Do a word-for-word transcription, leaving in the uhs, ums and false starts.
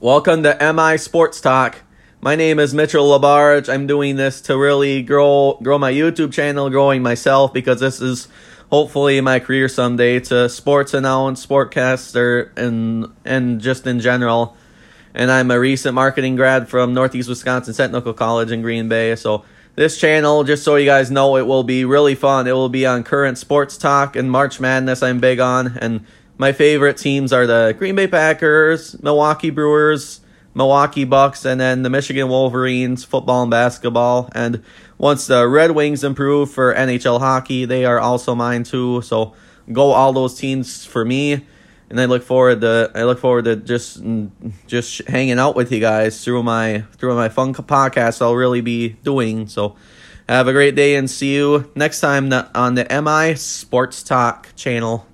Welcome to M I Sports Talk. My name is Mitchell Labarge. I'm doing this to really grow grow my YouTube channel, growing myself, because this is hopefully my career someday, to sports announce, sportcaster, and and just in general. And I'm a recent marketing grad from Northeast Wisconsin Technical College in Green Bay. So this channel, just so you guys know, it will be really fun. It will be on current sports talk and March Madness I'm big on, and my favorite teams are the Green Bay Packers, Milwaukee Brewers, Milwaukee Bucks, and then the Michigan Wolverines, football and basketball. And once the Red Wings improve for N H L hockey, they are also mine too. So go all those teams for me. And I look forward to I look forward to just just hanging out with you guys through my through my fun podcast I'll really be doing. So have a great day and see you next time on the M I Sports Talk channel.